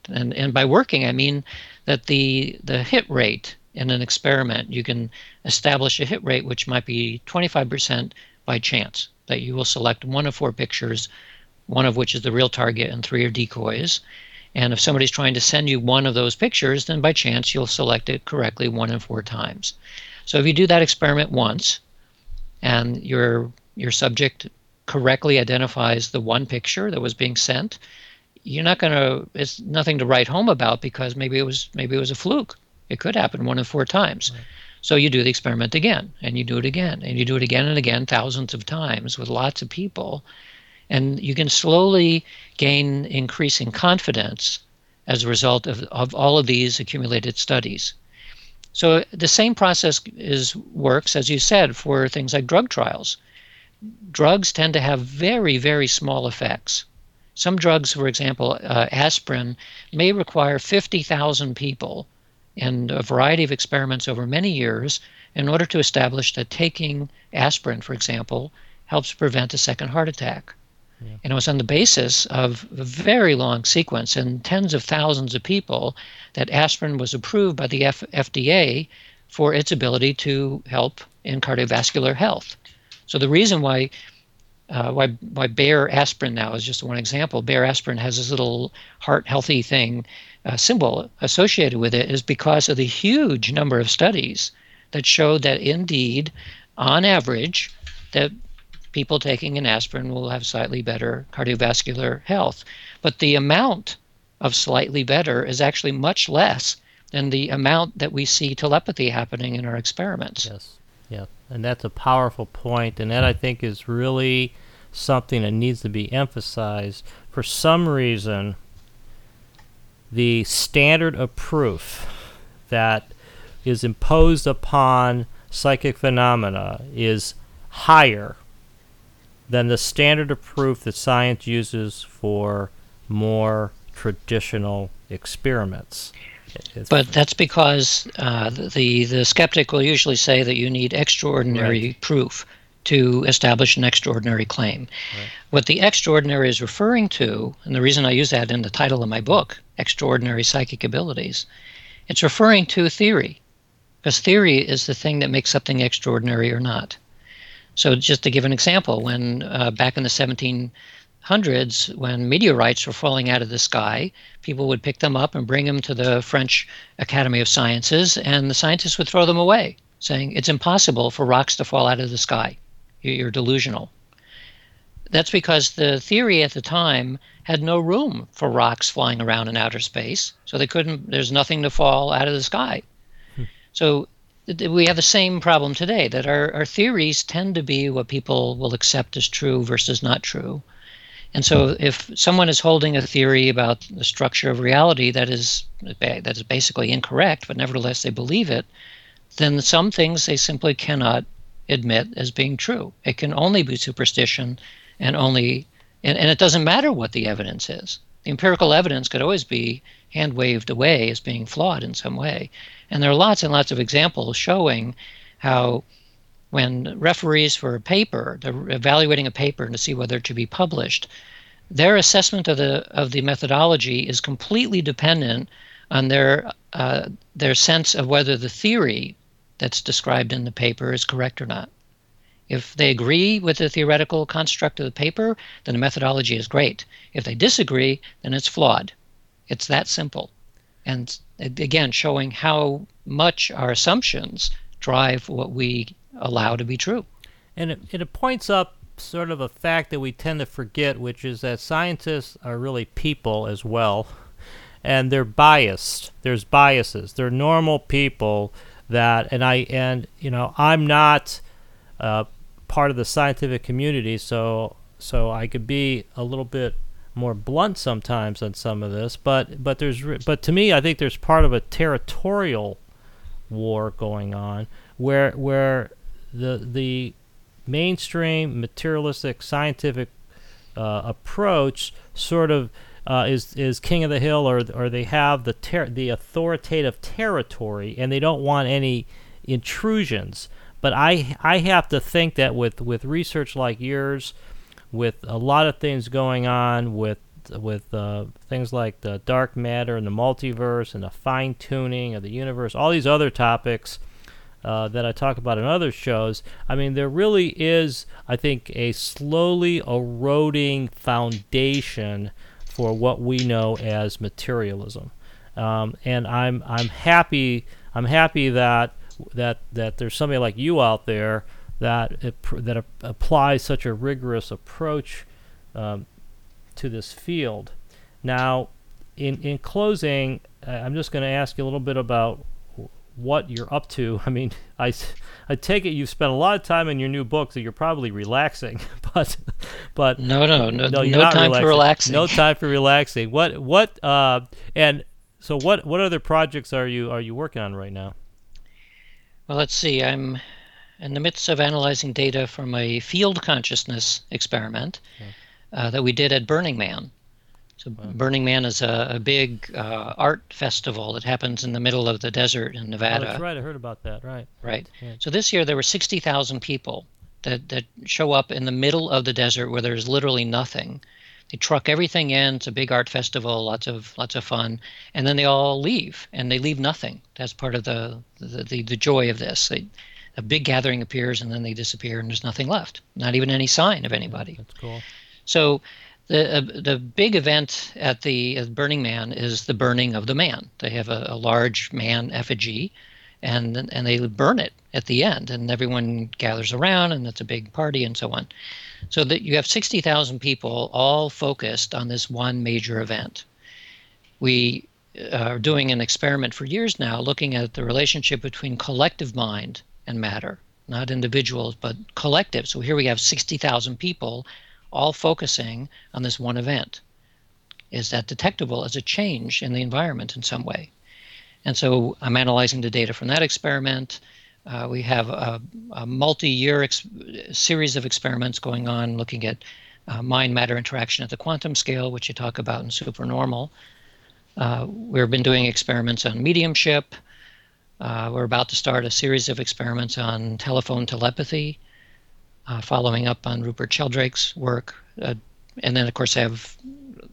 And and by working, I mean that the the hit rate in an experiment, you can establish a hit rate which might be twenty-five percent by chance that you will select one of four pictures, one of which is the real target and three are decoys. And if somebody's trying to send you one of those pictures, then by chance you'll select it correctly one in four times. So if you do that experiment once and your your subject correctly identifies the one picture that was being sent, you're not going to, it's nothing to write home about because maybe it was maybe it was a fluke. It could happen one in four times. Right. So you do the experiment again, and you do it again, and you do it again and again, thousands of times with lots of people. And you can slowly gain increasing confidence as a result of, of all of these accumulated studies. So the same process is works, as you said, for things like drug trials. Drugs tend to have very, very small effects. Some drugs, for example, uh, aspirin, may require fifty thousand people in a variety of experiments over many years in order to establish that taking aspirin, for example, helps prevent a second heart attack. Yeah. And it was on the basis of a very long sequence and tens of thousands of people that aspirin was approved by the F- FDA for its ability to help in cardiovascular health. So the reason why uh, why why Bayer aspirin now is just one example. Bayer aspirin has this little heart healthy thing uh, symbol associated with it is because of the huge number of studies that showed that indeed, on average, that people taking an aspirin will have slightly better cardiovascular health. But the amount of slightly better is actually much less than the amount that we see telepathy happening in our experiments. Yes, yeah, and that's a powerful point, and that I think is really something that needs to be emphasized. For some reason, the standard of proof that is imposed upon psychic phenomena is higher than the standard of proof that science uses for more traditional experiments. It's but that's because uh, the the skeptic will usually say that you need extraordinary right. proof to establish an extraordinary claim. Right. What the extraordinary is referring to, and the reason I use that in the title of my book, Extraordinary Psychic Abilities, it's referring to theory, because theory is the thing that makes something extraordinary or not. So just to give an example, when uh, back in the seventeen hundreds, when meteorites were falling out of the sky, people would pick them up and bring them to the French Academy of Sciences, and the scientists would throw them away, saying it's impossible for rocks to fall out of the sky. You're delusional. That's because the theory at the time had no room for rocks flying around in outer space, so they couldn't. There's nothing to fall out of the sky. Hmm. So we have the same problem today, that our, our theories tend to be what people will accept as true versus not true. And so if someone is holding a theory about the structure of reality that is that is basically incorrect, but nevertheless they believe it, then some things they simply cannot admit as being true. It can only be superstition, and only and, and it doesn't matter what the evidence is. The empirical evidence could always be hand-waved away as being flawed in some way. And there are lots and lots of examples showing how when referees for a paper, they're evaluating a paper to see whether it should be published, their assessment of the of the methodology is completely dependent on their uh, their sense of whether the theory that's described in the paper is correct or not. If they agree with the theoretical construct of the paper, then the methodology is great. If they disagree, then it's flawed. It's that simple. And again, showing how much our assumptions drive what we allow to be true. And it, it points up sort of a fact that we tend to forget, which is that scientists are really people as well, and they're biased. There's biases. They're normal people that, and I, and you know, I'm not uh, part of the scientific community, so so I could be a little bit more blunt sometimes on some of this, but but there's but to me, I think there's part of a territorial war going on where where. The the mainstream materialistic scientific uh, approach sort of uh, is is king of the hill, or or they have the ter- the authoritative territory, and they don't want any intrusions. But I I have to think that with, with research like yours, with a lot of things going on with with uh, things like the dark matter and the multiverse and the fine tuning of the universe, all these other topics Uh, that I talk about in other shows, I mean, there really is, I think, a slowly eroding foundation for what we know as materialism, um, and I'm I'm happy I'm happy that that that there's somebody like you out there that it, that a, applies such a rigorous approach um, to this field. Now, in in closing, I'm just going to ask you a little bit about what you're up to. I mean, I, I take it you've spent a lot of time in your new book, so you're probably relaxing. But, but no, no, no, no, no time relaxing. for relaxing. No time for relaxing. What, what, uh, and so what? What other projects are you are you working on right now? Well, let's see. I'm in the midst of analyzing data from a field consciousness experiment okay. uh, that we did at Burning Man. So Burning Man is a, a big uh, art festival that happens in the middle of the desert in Nevada. Oh, that's right. I heard about that. Right. Right. Yeah. So this year there were sixty thousand people that, that show up in the middle of the desert where there's literally nothing. They truck everything in. It's a big art festival, lots of lots of fun. And then they all leave, and they leave nothing. That's part of the the, the, the joy of this. They, a big gathering appears, and then they disappear, and there's nothing left. Not even any sign of anybody. Yeah, that's cool. So The uh, the big event at the at Burning Man is the burning of the man. They have a, a large man effigy, and and they burn it at the end, and everyone gathers around, and it's a big party and so on. So that you have sixty thousand people all focused on this one major event. We are doing an experiment for years now looking at the relationship between collective mind and matter, not individuals, but collective. So here we have sixty thousand people all focusing on this one event. Is that detectable as a change in the environment in some way? And so I'm analyzing the data from that experiment. Uh, we have a, a multi-year ex- series of experiments going on looking at uh, mind-matter interaction at the quantum scale, which you talk about in Supernormal. Uh, we've been doing experiments on mediumship. Uh, we're about to start a series of experiments on telephone telepathy, uh, following up on Rupert Sheldrake's work. Uh, and then, of course, I have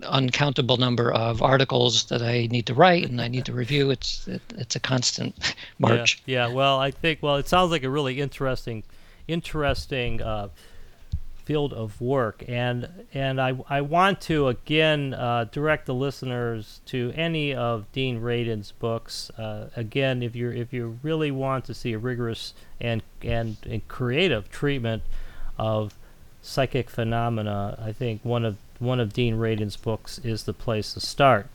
uncountable number of articles that I need to write and I need to review. It's it, it's a constant march. Yeah, yeah. Well, I think well, it sounds like a really interesting, interesting uh, field of work, and and I I want to again uh, direct the listeners to any of Dean Radin's books. Uh, again, if you if you really want to see a rigorous and and, and creative treatment of psychic phenomena, I think one of one of Dean Radin's books is the place to start.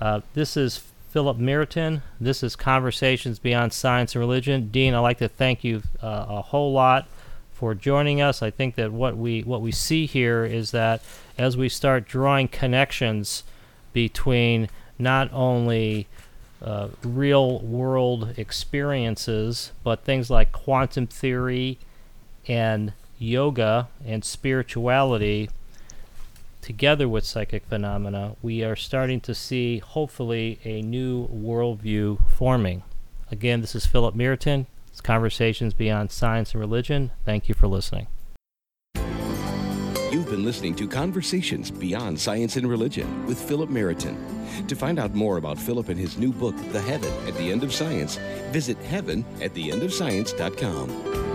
Uh, this is Philip Mereton. This is Conversations Beyond Science and Religion. Dean, I'd like to thank you uh, a whole lot for joining us. I think that what we what we see here is that as we start drawing connections between not only uh, real world experiences, but things like quantum theory and yoga and spirituality, together with psychic phenomena, we are starting to see, hopefully, a new worldview forming. Again, this is Philip Mereton. It's Conversations Beyond Science and Religion. Thank you for listening. You've been listening to Conversations Beyond Science and Religion with Philip Mereton. To find out more about Philip and his new book, The Heaven at the End of Science, visit heaven at the end of science dot com.